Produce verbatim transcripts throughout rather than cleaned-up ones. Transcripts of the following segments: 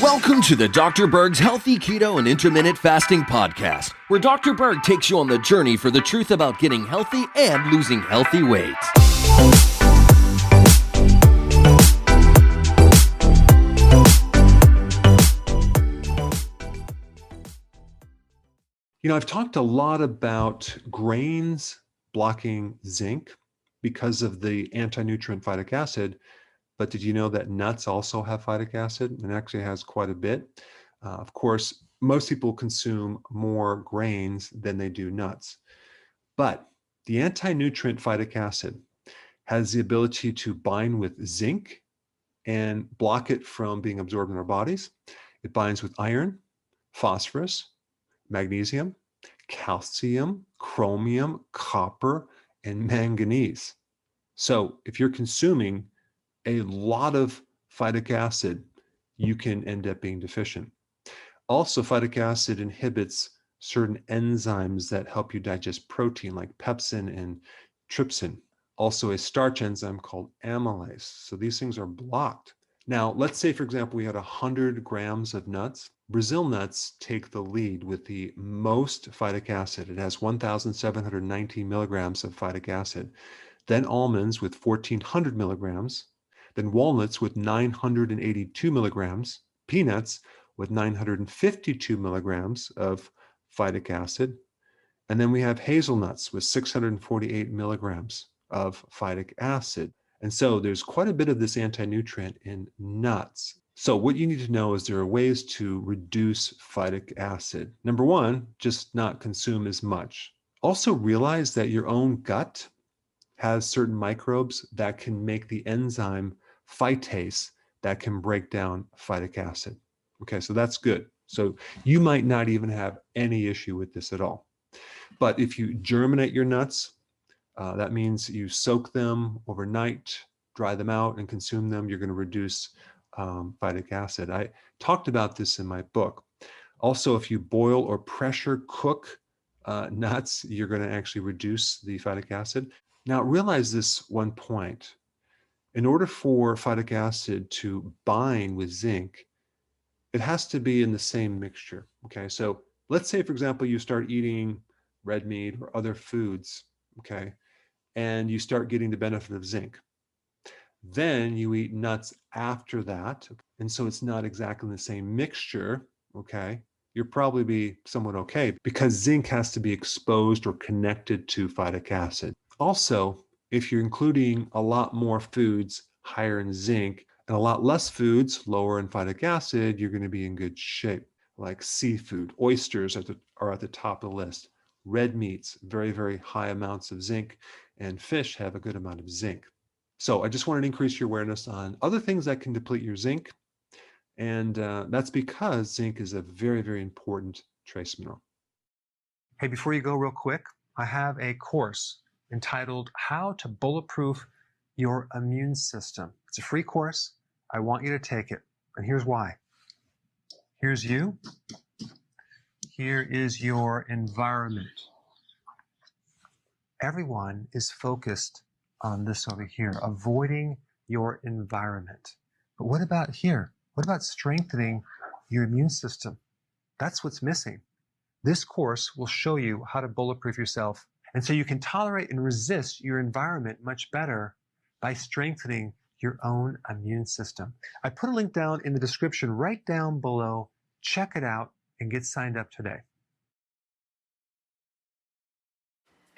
Welcome to the Doctor Berg's Healthy Keto and Intermittent Fasting Podcast, where Doctor Berg takes you on the journey for the truth about getting healthy and losing healthy weight. You know, I've talked a lot about grains blocking zinc because of the anti-nutrient phytic acid. But did you know that nuts also have phytic acid? And actually has quite a bit. Uh, of course, most people consume more grains than they do nuts. But the anti-nutrient phytic acid has the ability to bind with zinc and block it from being absorbed in our bodies. It binds with iron, phosphorus, magnesium, calcium, chromium, copper, and manganese. So if you're consuming a lot of phytic acid, you can end up being deficient. Also, phytic acid inhibits certain enzymes that help you digest protein, like pepsin and trypsin. Also, a starch enzyme called amylase. So these things are blocked. Now, let's say, for example, we had one hundred grams of nuts. Brazil nuts take the lead with the most phytic acid. It has one thousand seven hundred nineteen milligrams of phytic acid. Then almonds with fourteen hundred milligrams. Then walnuts with nine hundred eighty-two milligrams, peanuts with nine hundred fifty-two milligrams of phytic acid, and then we have hazelnuts with six hundred forty-eight milligrams of phytic acid. And so there's quite a bit of this anti-nutrient in nuts. So what you need to know is there are ways to reduce phytic acid. Number one, just not consume as much. Also realize that your own gut has certain microbes that can make the enzyme phytase that can break down phytic acid. Okay, so that's good. So you might not even have any issue with this at all. But if you germinate your nuts, uh, that means you soak them overnight, dry them out, and consume them, you're going to reduce um, phytic acid. I talked about this in my book. Also, if you boil or pressure cook uh, nuts, you're going to actually reduce the phytic acid. Now, realize this one point. In order for phytic acid to bind with zinc, it has to be in the same mixture. Okay, so let's say, for example, you start eating red meat or other foods, okay, and you start getting the benefit of zinc. Then you eat nuts after that, and so it's not exactly the same mixture, okay, you'll probably be somewhat okay because zinc has to be exposed or connected to phytic acid. Also, if you're including a lot more foods higher in zinc and a lot less foods lower in phytic acid, you're going to be in good shape, like seafood. Oysters are, the, are at the top of the list. Red meats, very, very high amounts of zinc, and fish have a good amount of zinc. So I just wanted to increase your awareness on other things that can deplete your zinc. And uh, that's because zinc is a very, very important trace mineral. Hey, before you go real quick, I have a course entitled How to Bulletproof Your Immune System. It's a free course. I want you to take it. And here's why. Here's you. Here is your environment. Everyone is focused on this over here, avoiding your environment. But what about here? What about strengthening your immune system? That's what's missing. This course will show you how to bulletproof yourself. And so you can tolerate and resist your environment much better by strengthening your own immune system. I put a link down in the description right down below. Check it out and get signed up today.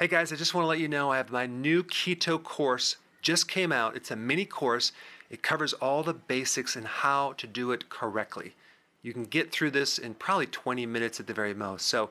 Hey guys, I just want to let you know I have my new keto course just came out. It's a mini course. It covers all the basics and how to do it correctly. You can get through this in probably twenty minutes at the very most. So